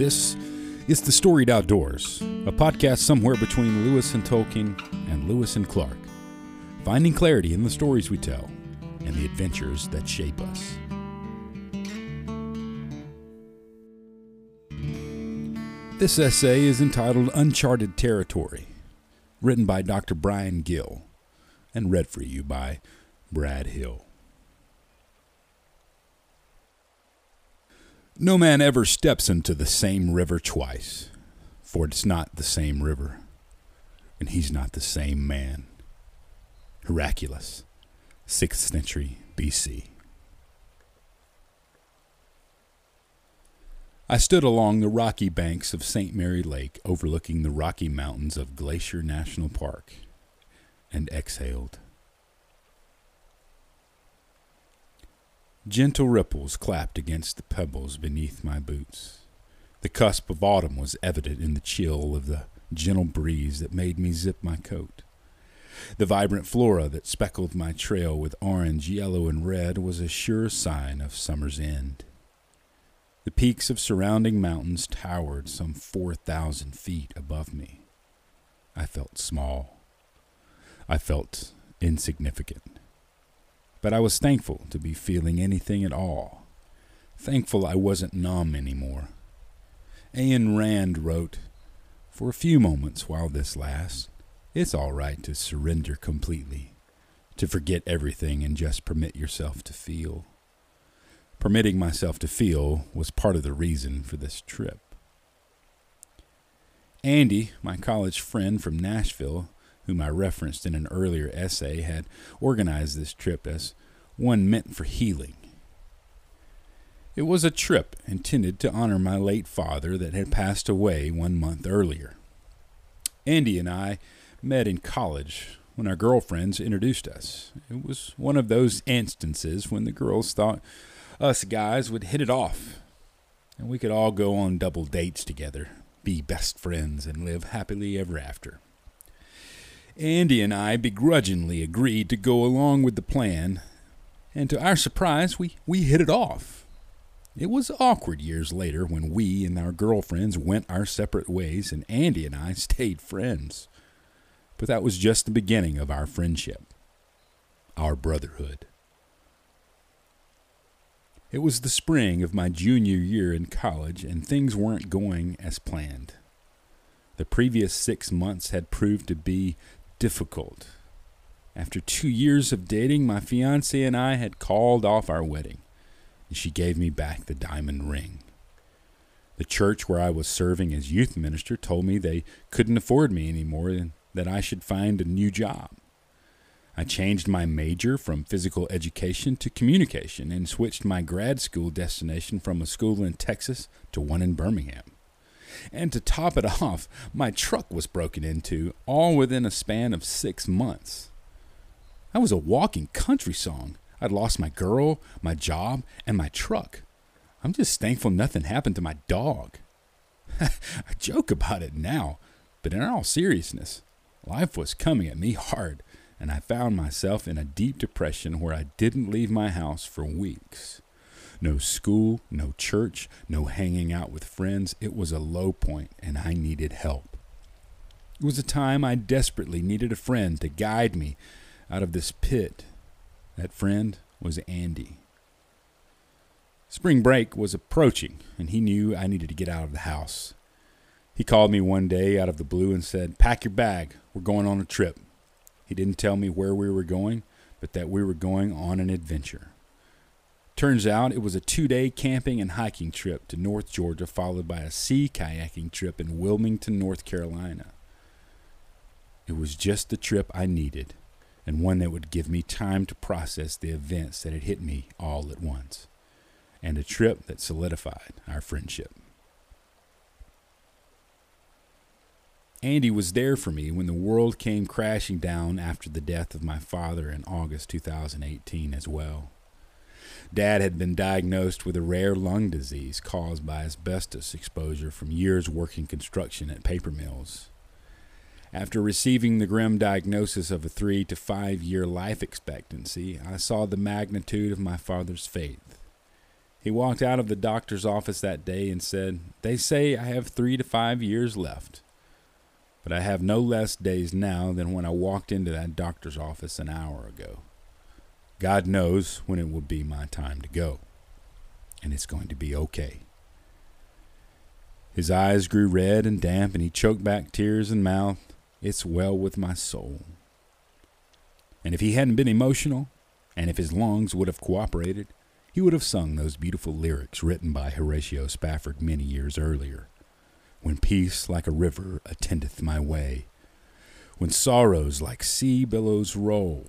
This is The Storied Outdoors, a podcast somewhere between Lewis and Tolkien and Lewis and Clark, finding clarity in the stories we tell and the adventures that shape us. This essay is entitled Uncharted Territory, written by Dr. Bryan Gill and read for you by Brad Hill. No man ever steps into the same river twice, for it's not the same river, and he's not the same man. Heraclitus, 6th century BC. I stood along the rocky banks of St. Mary Lake overlooking the Rocky Mountains of Glacier National Park and exhaled. Gentle ripples clapped against the pebbles beneath my boots. The cusp of autumn was evident in the chill of the gentle breeze that made me zip my coat. The vibrant flora that speckled my trail with orange, yellow, and red was a sure sign of summer's end. The peaks of surrounding mountains towered some 4,000 feet above me. I felt small. I felt insignificant. But I was thankful to be feeling anything at all. Thankful I wasn't numb anymore. Ayn Rand wrote, "For a few moments while this lasts, it's all right to surrender completely, to forget everything and just permit yourself to feel." Permitting myself to feel was part of the reason for this trip. Andy, my college friend from Nashville, whom I referenced in an earlier essay, had organized this trip as one meant for healing. It was a trip intended to honor my late father that had passed away 1 month earlier. Andy and I met in college when our girlfriends introduced us. It was one of those instances when the girls thought us guys would hit it off, and we could all go on double dates together, be best friends, and live happily ever after. Andy and I begrudgingly agreed to go along with the plan, and to our surprise, we hit it off. It was awkward years later when we and our girlfriends went our separate ways, and Andy and I stayed friends. But that was just the beginning of our friendship, our brotherhood. It was the spring of my junior year in college, and things weren't going as planned. The previous 6 months had proved to be difficult. After 2 years of dating, my fiancée and I had called off our wedding, and she gave me back the diamond ring. The church where I was serving as youth minister told me they couldn't afford me anymore and that I should find a new job. I changed my major from physical education to communication and switched my grad school destination from a school in Texas to one in Birmingham. And to top it off, my truck was broken into, all within a span of 6 months. I was a walking country song. I'd lost my girl, my job, and my truck. I'm just thankful nothing happened to my dog. I joke about it now, but in all seriousness, life was coming at me hard, and I found myself in a deep depression where I didn't leave my house for weeks. No school, no church, no hanging out with friends. It was a low point, and I needed help. It was a time I desperately needed a friend to guide me out of this pit. That friend was Andy. Spring break was approaching, and he knew I needed to get out of the house. He called me one day out of the blue and said, "Pack your bag. We're going on a trip." He didn't tell me where we were going, but that we were going on an adventure. Turns out it was a 2-day camping and hiking trip to North Georgia, followed by a sea kayaking trip in Wilmington, North Carolina. It was just the trip I needed, and one that would give me time to process the events that had hit me all at once, and a trip that solidified our friendship. Andy was there for me when the world came crashing down after the death of my father in August 2018 as well. Dad had been diagnosed with a rare lung disease caused by asbestos exposure from years working construction at paper mills. After receiving the grim diagnosis of a 3 to 5 year life expectancy, I saw the magnitude of my father's fate. He walked out of the doctor's office that day and said, "They say I have 3 to 5 years left, but I have no less days now than when I walked into that doctor's office an hour ago. God knows when it will be my time to go, and it's going to be okay." His eyes grew red and damp, and he choked back tears and mouthed, "It's well with my soul." And if he hadn't been emotional, and if his lungs would have cooperated, he would have sung those beautiful lyrics written by Horatio Spafford many years earlier. When peace like a river attendeth my way, when sorrows like sea billows roll,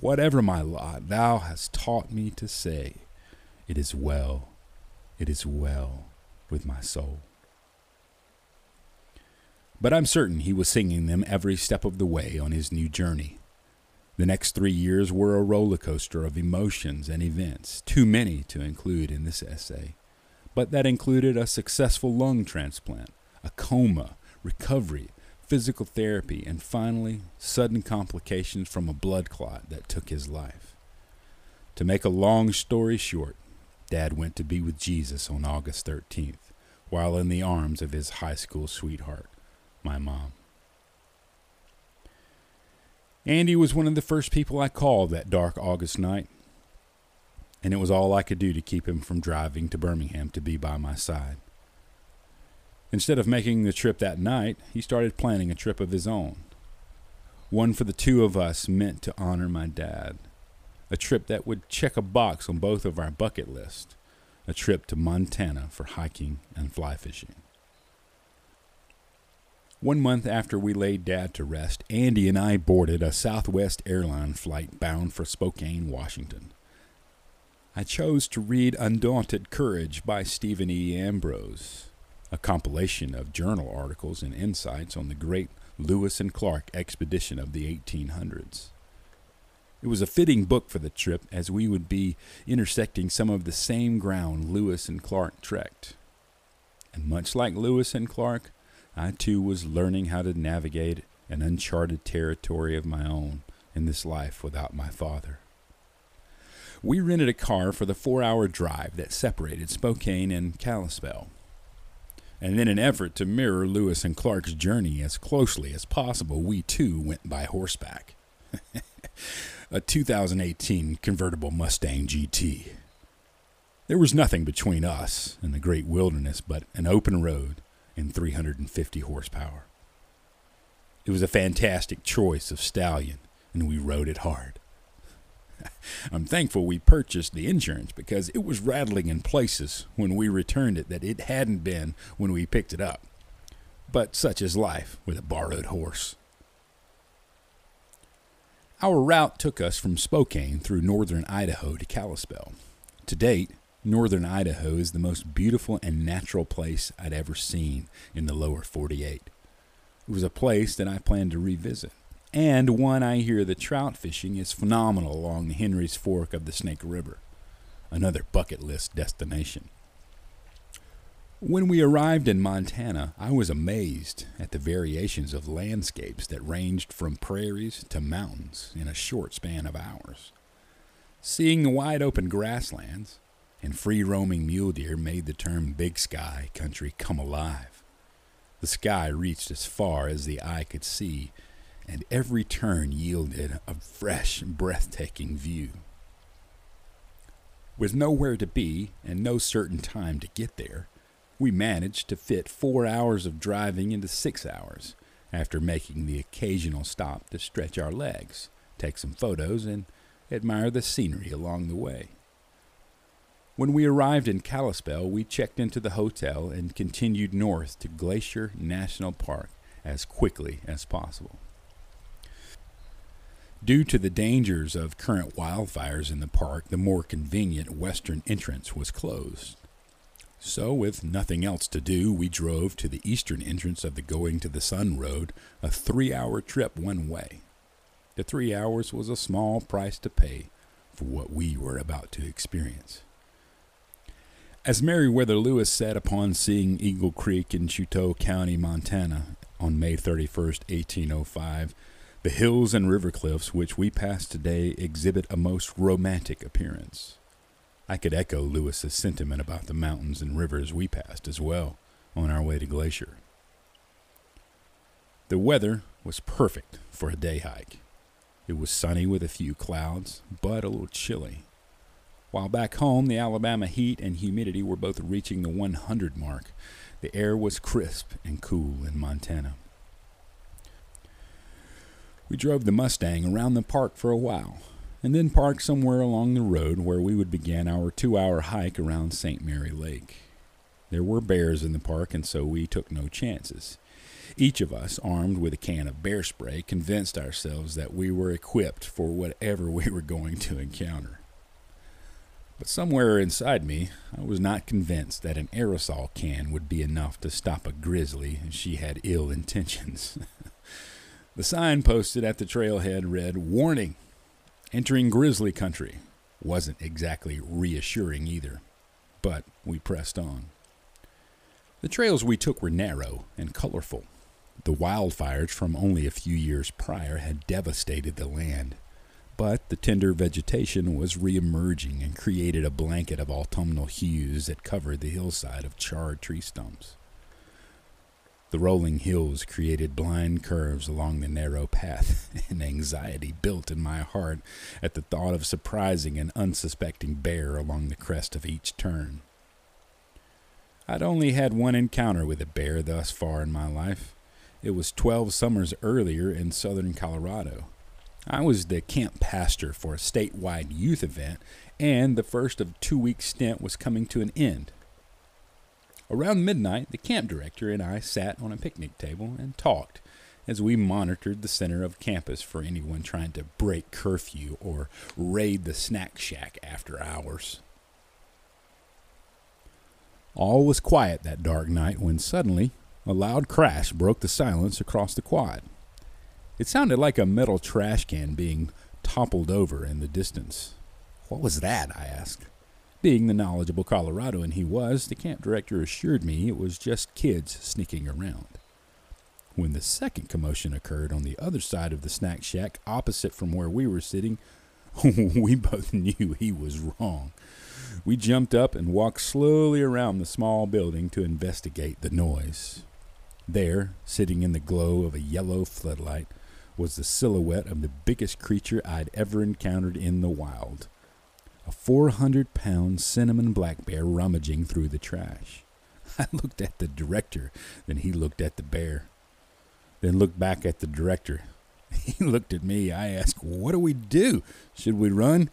whatever my lot, thou hast taught me to say, it is well with my soul. But I'm certain he was singing them every step of the way on his new journey. The next 3 years were a roller coaster of emotions and events, too many to include in this essay. But that included a successful lung transplant, a coma, recovery, physical therapy, and finally, sudden complications from a blood clot that took his life. To make a long story short, Dad went to be with Jesus on August 13th, while in the arms of his high school sweetheart, my mom. Andy was one of the first people I called that dark August night, and it was all I could do to keep him from driving to Birmingham to be by my side. Instead of making the trip that night, he started planning a trip of his own. One for the two of us meant to honor my dad. A trip that would check a box on both of our bucket lists. A trip to Montana for hiking and fly fishing. 1 month after we laid Dad to rest, Andy and I boarded a Southwest Airlines flight bound for Spokane, Washington. I chose to read Undaunted Courage by Stephen E. Ambrose, a compilation of journal articles and insights on the great Lewis and Clark expedition of the 1800s. It was a fitting book for the trip, as we would be intersecting some of the same ground Lewis and Clark trekked. And much like Lewis and Clark, I too was learning how to navigate an uncharted territory of my own in this life without my father. We rented a car for the 4-hour drive that separated Spokane and Kalispell. And in an effort to mirror Lewis and Clark's journey as closely as possible, we too went by horseback. A 2018 convertible Mustang GT. There was nothing between us and the great wilderness but an open road and 350 horsepower. It was a fantastic choice of stallion, and we rode it hard. I'm thankful we purchased the insurance because it was rattling in places when we returned it that it hadn't been when we picked it up. But such is life with a borrowed horse. Our route took us from Spokane through northern Idaho to Kalispell. To date, northern Idaho is the most beautiful and natural place I'd ever seen in the lower 48. It was a place that I planned to revisit, and one I hear the trout fishing is phenomenal along the Henry's Fork of the Snake River, another bucket list destination. When we arrived in Montana, I was amazed at the variations of landscapes that ranged from prairies to mountains in a short span of hours. Seeing the wide open grasslands and free-roaming mule deer made the term Big Sky Country come alive. The sky reached as far as the eye could see, and every turn yielded a fresh, breathtaking view. With nowhere to be and no certain time to get there, we managed to fit 4 hours of driving into 6 hours after making the occasional stop to stretch our legs, take some photos, and admire the scenery along the way. When we arrived in Kalispell, we checked into the hotel and continued north to Glacier National Park as quickly as possible. Due to the dangers of current wildfires in the park, the more convenient western entrance was closed. So, with nothing else to do, we drove to the eastern entrance of the Going to the Sun Road, a 3-hour trip one way. The 3 hours was a small price to pay for what we were about to experience. As Meriwether Lewis said upon seeing Eagle Creek in Chouteau County, Montana, on May 31st, 1805, "The hills and river cliffs which we pass today exhibit a most romantic appearance. I could echo Lewis's sentiment about the mountains and rivers we passed as well on our way to Glacier. The weather was perfect for a day hike. It was sunny with a few clouds, but a little chilly. While back home, the Alabama heat and humidity were both reaching the 100 mark. The air was crisp and cool in Montana. We drove the Mustang around the park for a while, and then parked somewhere along the road where we would begin our 2-hour hike around St. Mary Lake. There were bears in the park, and so we took no chances. Each of us, armed with a can of bear spray, convinced ourselves that we were equipped for whatever we were going to encounter. But somewhere inside me, I was not convinced that an aerosol can would be enough to stop a grizzly if she had ill intentions. The sign posted at the trailhead read, "Warning! Entering grizzly country." Wasn't exactly reassuring either, but we pressed on. The trails we took were narrow and colorful. The wildfires from only a few years prior had devastated the land, but the tender vegetation was re-emerging and created a blanket of autumnal hues that covered the hillside of charred tree stumps. The rolling hills created blind curves along the narrow path, and anxiety built in my heart at the thought of surprising an unsuspecting bear along the crest of each turn. I'd only had one encounter with a bear thus far in my life. It was 12 summers earlier in southern Colorado. I was the camp pastor for a statewide youth event, and the first of 2 week stint was coming to an end. Around midnight, the camp director and I sat on a picnic table and talked as we monitored the center of campus for anyone trying to break curfew or raid the snack shack after hours. All was quiet that dark night when suddenly a loud crash broke the silence across the quad. It sounded like a metal trash can being toppled over in the distance. "What was that?" I asked. Being the knowledgeable Coloradoan he was, the camp director assured me it was just kids sneaking around. When the second commotion occurred on the other side of the snack shack, opposite from where we were sitting, we both knew he was wrong. We jumped up and walked slowly around the small building to investigate the noise. There, sitting in the glow of a yellow floodlight, was the silhouette of the biggest creature I'd ever encountered in the wild. A 400-pound cinnamon black bear rummaging through the trash. I looked at the director, then he looked at the bear, then looked back at the director. He looked at me. I asked, "What do we do? Should we run?"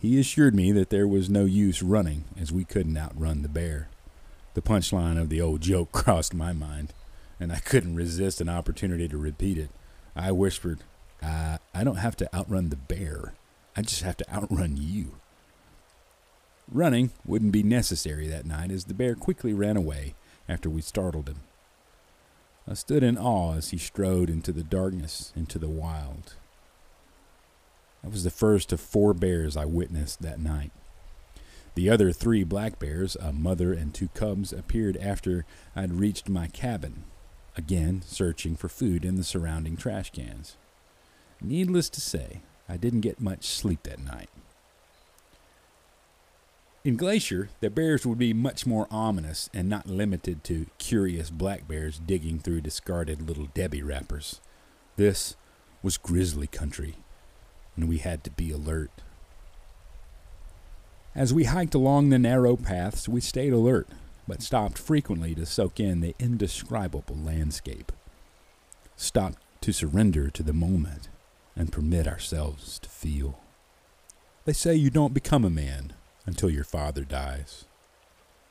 He assured me that there was no use running, as we couldn't outrun the bear. The punchline of the old joke crossed my mind, and I couldn't resist an opportunity to repeat it. I whispered, I don't have to outrun the bear. I just have to outrun you." Running wouldn't be necessary that night, as the bear quickly ran away after we startled him. I stood in awe as he strode into the darkness, into the wild. That was the first of 4 bears I witnessed that night. The other 3 black bears, a mother and 2 cubs, appeared after I'd reached my cabin, again searching for food in the surrounding trash cans. Needless to say, I didn't get much sleep that night. In Glacier, the bears would be much more ominous and not limited to curious black bears digging through discarded Little Debbie wrappers. This was grizzly country, and we had to be alert. As we hiked along the narrow paths, we stayed alert, but stopped frequently to soak in the indescribable landscape. Stopped to surrender to the moment and permit ourselves to feel. They say you don't become a man until your father dies.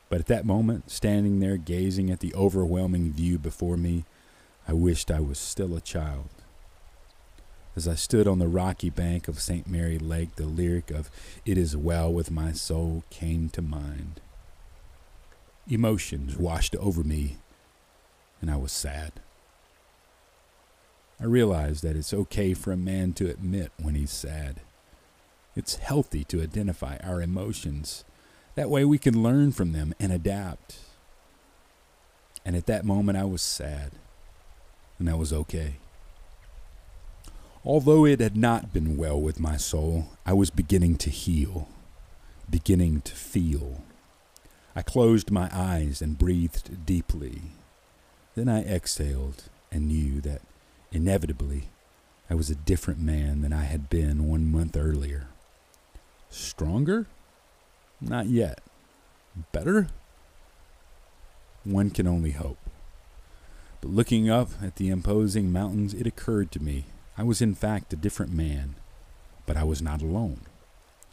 But at that moment, standing there gazing at the overwhelming view before me, I wished I was still a child. As I stood on the rocky bank of St. Mary Lake, the lyric of "It is well with my soul" came to mind. Emotions washed over me, and I was sad. I realized that it's okay for a man to admit when he's sad. It's healthy to identify our emotions. That way we can learn from them and adapt. And at that moment I was sad, and that was okay. Although it had not been well with my soul, I was beginning to heal. beginning to feel. I closed my eyes and breathed deeply. Then I exhaled and knew that, inevitably, I was a different man than I had been 1 month earlier. Stronger? Not yet. Better? One can only hope. But looking up at the imposing mountains, it occurred to me I was in fact a different man, but I was not alone.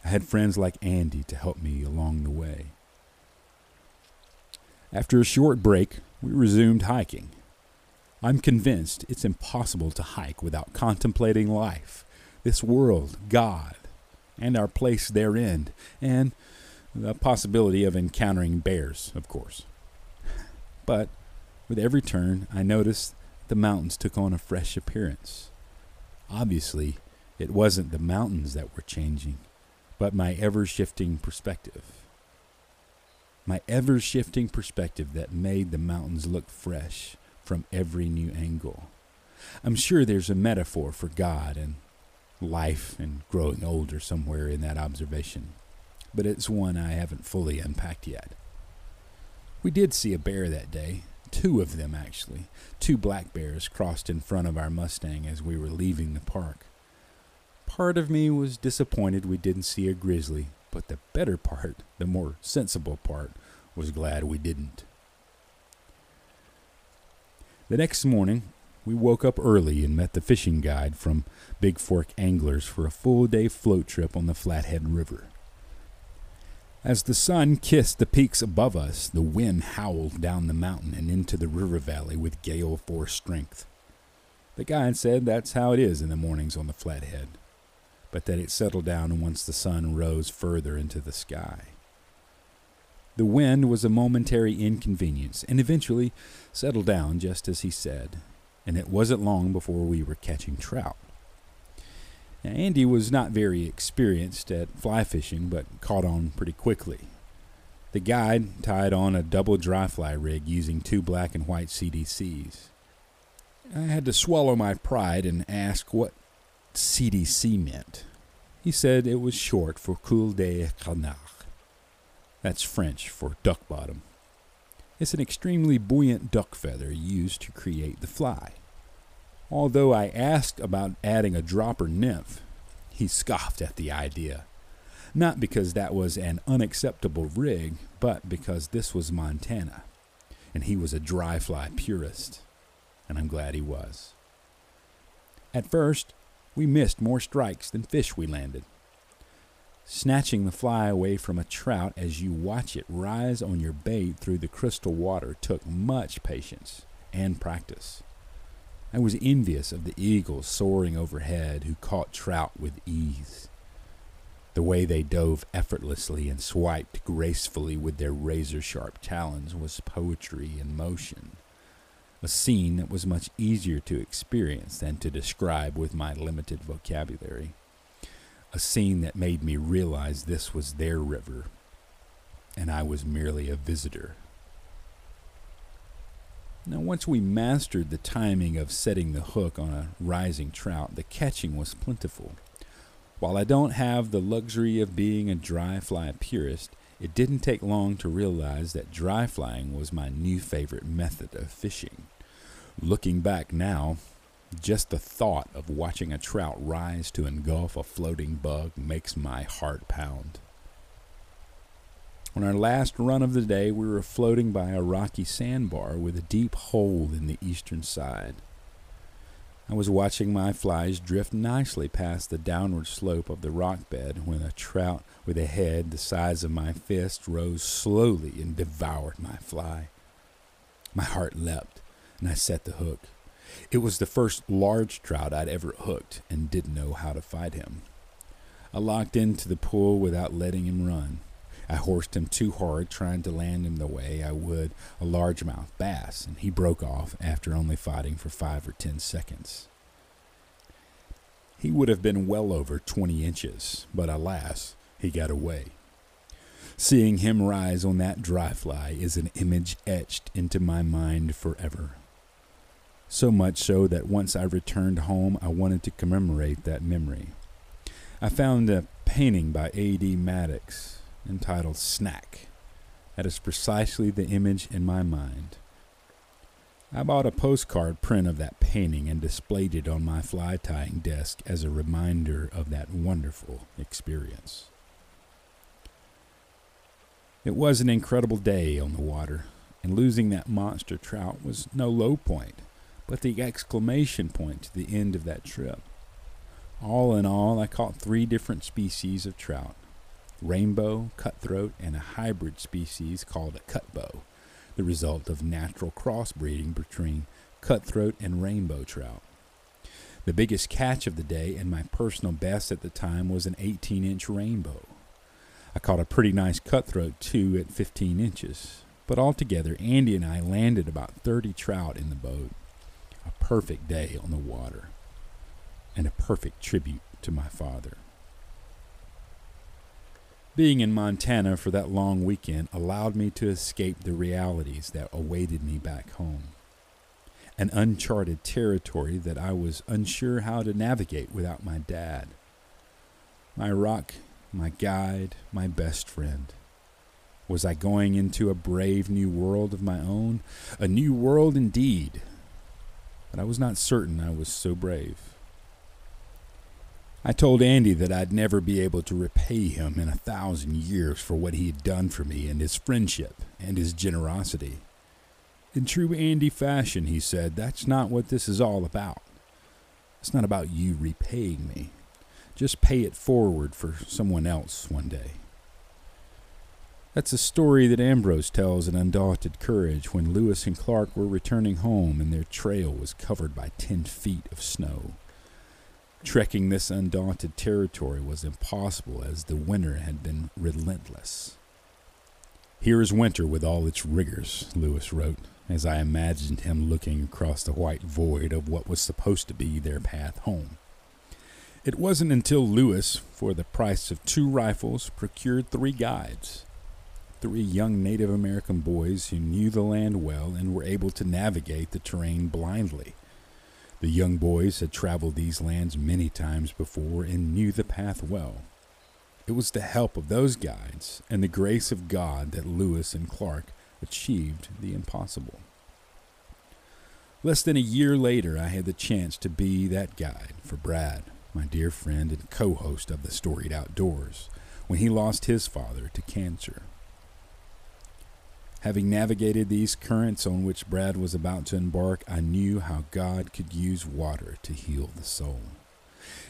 I had friends like Andy to help me along the way. After a short break, we resumed hiking. I'm convinced it's impossible to hike without contemplating life, this world, God, and our place therein, and the possibility of encountering bears, of course. But with every turn, I noticed the mountains took on a fresh appearance. Obviously, it wasn't the mountains that were changing, but my ever-shifting perspective. My ever-shifting perspective that made the mountains look fresh from every new angle. I'm sure there's a metaphor for God and life and growing older somewhere in that observation, but it's one I haven't fully unpacked yet. We did see a bear that day, 2 of them actually. 2 black bears crossed in front of our Mustang as we were leaving the park. Part of me was disappointed we didn't see a grizzly, but the better part, the more sensible part, was glad we didn't. The next morning, we woke up early and met the fishing guide from Big Fork Anglers for a full-day float trip on the Flathead River. As the sun kissed the peaks above us, the wind howled down the mountain and into the river valley with gale force strength. The guide said that's how it is in the mornings on the Flathead, but that it settled down once the sun rose further into the sky. The wind was a momentary inconvenience and eventually settled down just as he said, and it wasn't long before we were catching trout. Now, Andy was not very experienced at fly fishing, but caught on pretty quickly. The guide tied on a double dry fly rig using 2 black and white CDCs. I had to swallow my pride and ask what CDC meant. He said it was short for cul de canard. That's French for duck bottom. It's an extremely buoyant duck feather used to create the fly. Although I asked about adding a dropper nymph, he scoffed at the idea. Not because that was an unacceptable rig, but because this was Montana, and he was a dry fly purist, and I'm glad he was. At first, we missed more strikes than fish we landed. Snatching the fly away from a trout as you watch it rise on your bait through the crystal water took much patience and practice. I was envious of the eagles soaring overhead who caught trout with ease. The way they dove effortlessly and swiped gracefully with their razor-sharp talons was poetry in motion, a scene that was much easier to experience than to describe with my limited vocabulary. A scene that made me realize this was their river, and I was merely a visitor. Now, once we mastered the timing of setting the hook on a rising trout, the catching was plentiful. While I don't have the luxury of being a dry fly purist, it didn't take long to realize that dry flying was my new favorite method of fishing. Looking back now, just the thought of watching a trout rise to engulf a floating bug makes my heart pound. On our last run of the day, we were floating by a rocky sandbar with a deep hole in the eastern side. I was watching my flies drift nicely past the downward slope of the rock bed when a trout with a head the size of my fist rose slowly and devoured my fly. My heart leapt, and I set the hook. It was the first large trout I'd ever hooked and didn't know how to fight him. I locked into the pool without letting him run. I horsed him too hard, trying to land him the way I would a largemouth bass, and he broke off after only fighting for 5 or 10 seconds. He would have been well over 20 inches, but alas, he got away. Seeing him rise on that dry fly is an image etched into my mind forever. So much so that once I returned home, I wanted to commemorate that memory. I found a painting by A.D. Maddox entitled Snack. That is precisely the image in my mind. I bought a postcard print of that painting and displayed it on my fly tying desk as a reminder of that wonderful experience. It was an incredible day on the water, and losing that monster trout was no low point, but the exclamation point to the end of that trip. All in all, I caught 3 different species of trout: rainbow, cutthroat, and a hybrid species called a cutbow, the result of natural crossbreeding between cutthroat and rainbow trout. The biggest catch of the day and my personal best at the time was an 18-inch rainbow. I caught a pretty nice cutthroat too at 15 inches, but altogether Andy and I landed about 30 trout in the boat. A perfect day on the water, and a perfect tribute to my father. Being in Montana for that long weekend allowed me to escape the realities that awaited me back home. An uncharted territory that I was unsure how to navigate without my dad. My rock, my guide, my best friend. Was I going into a brave new world of my own? A new world indeed. But I was not certain I was so brave. I told Andy that I'd never be able to repay him in 1,000 years for what he had done for me and his friendship and his generosity. In true Andy fashion, he said, that's not what this is all about. It's not about you repaying me. Just pay it forward for someone else one day. That's a story that Ambrose tells in Undaunted Courage when Lewis and Clark were returning home and their trail was covered by 10 feet of snow. Trekking this undaunted territory was impossible as the winter had been relentless. Here is winter with all its rigors, Lewis wrote, as I imagined him looking across the white void of what was supposed to be their path home. It wasn't until Lewis, for the price of 2 rifles, procured 3 guides, 3 young Native American boys who knew the land well and were able to navigate the terrain blindly. The young boys had traveled these lands many times before and knew the path well. It was the help of those guides and the grace of God that Lewis and Clark achieved the impossible. Less than a year later, I had the chance to be that guide for Brad, my dear friend and co-host of The Storied Outdoors, when he lost his father to cancer. Having navigated these currents on which Brad was about to embark, I knew how God could use water to heal the soul.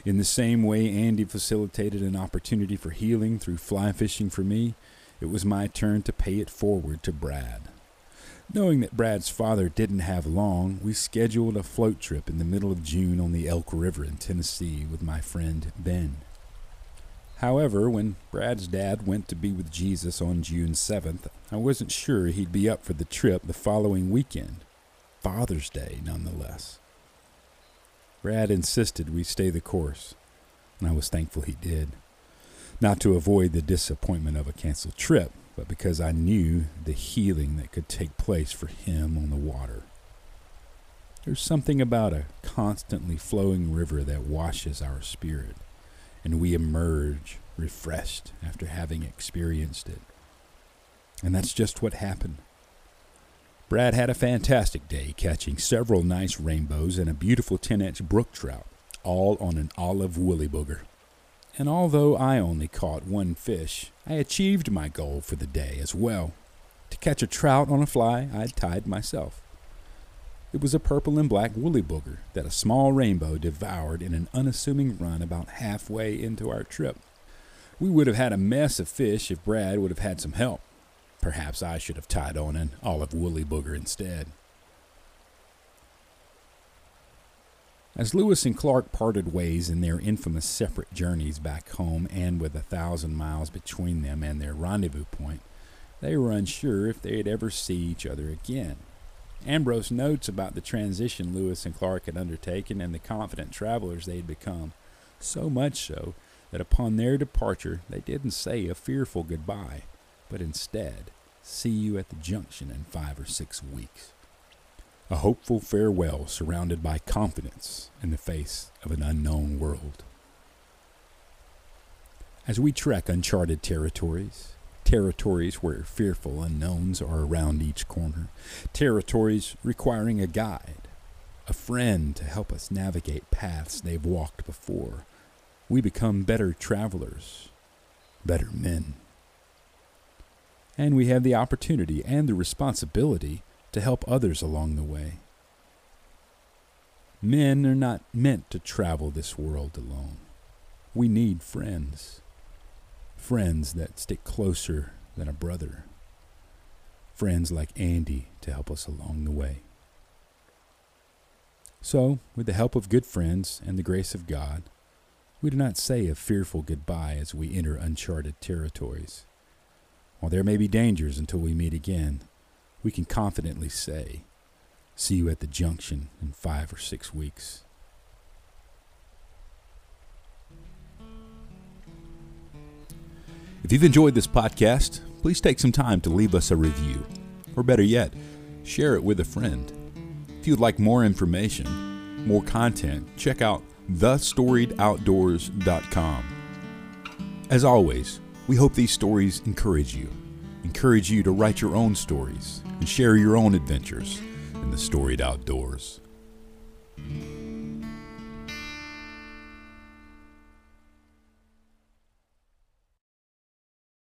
In the same way Andy facilitated an opportunity for healing through fly fishing for me, it was my turn to pay it forward to Brad. Knowing that Brad's father didn't have long, we scheduled a float trip in the middle of June on the Elk River in Tennessee with my friend Ben. However, when Brad's dad went to be with Jesus on June 7th, I wasn't sure he'd be up for the trip the following weekend, Father's Day nonetheless. Brad insisted we stay the course, and I was thankful he did, not to avoid the disappointment of a canceled trip, but because I knew the healing that could take place for him on the water. There's something about a constantly flowing river that washes our spirit, and we emerge refreshed after having experienced it. And that's just what happened. Brad had a fantastic day catching several nice rainbows and a beautiful 10-inch brook trout, all on an olive woolly booger. And although I only caught 1 fish, I achieved my goal for the day as well. To catch a trout on a fly I had tied myself. It was a purple and black woolly booger that a small rainbow devoured in an unassuming run about halfway into our trip. We would have had a mess of fish if Brad would have had some help. Perhaps I should have tied on an olive woolly booger instead. As Lewis and Clark parted ways in their infamous separate journeys back home and with 1,000 miles between them and their rendezvous point, they were unsure if they'd ever see each other again. Ambrose notes about the transition Lewis and Clark had undertaken and the confident travelers they had become, so much so that upon their departure they didn't say a fearful goodbye, but instead, see you at the junction in 5 or 6 weeks. A hopeful farewell surrounded by confidence in the face of an unknown world. As we trek uncharted territories, territories where fearful unknowns are around each corner, territories requiring a guide, a friend to help us navigate paths they've walked before. We become better travelers, better men. And we have the opportunity and the responsibility to help others along the way. Men are not meant to travel this world alone. We need friends. Friends that stick closer than a brother. Friends like Andy to help us along the way. So, with the help of good friends and the grace of God, we do not say a fearful goodbye as we enter uncharted territories. While there may be dangers until we meet again, we can confidently say, "See you at the junction in 5 or 6 weeks." If you've enjoyed this podcast, please take some time to leave us a review, or better yet, share it with a friend. If you'd like more information, more content, check out thestoriedoutdoors.com. As always, we hope these stories encourage you to write your own stories and share your own adventures in the storied outdoors.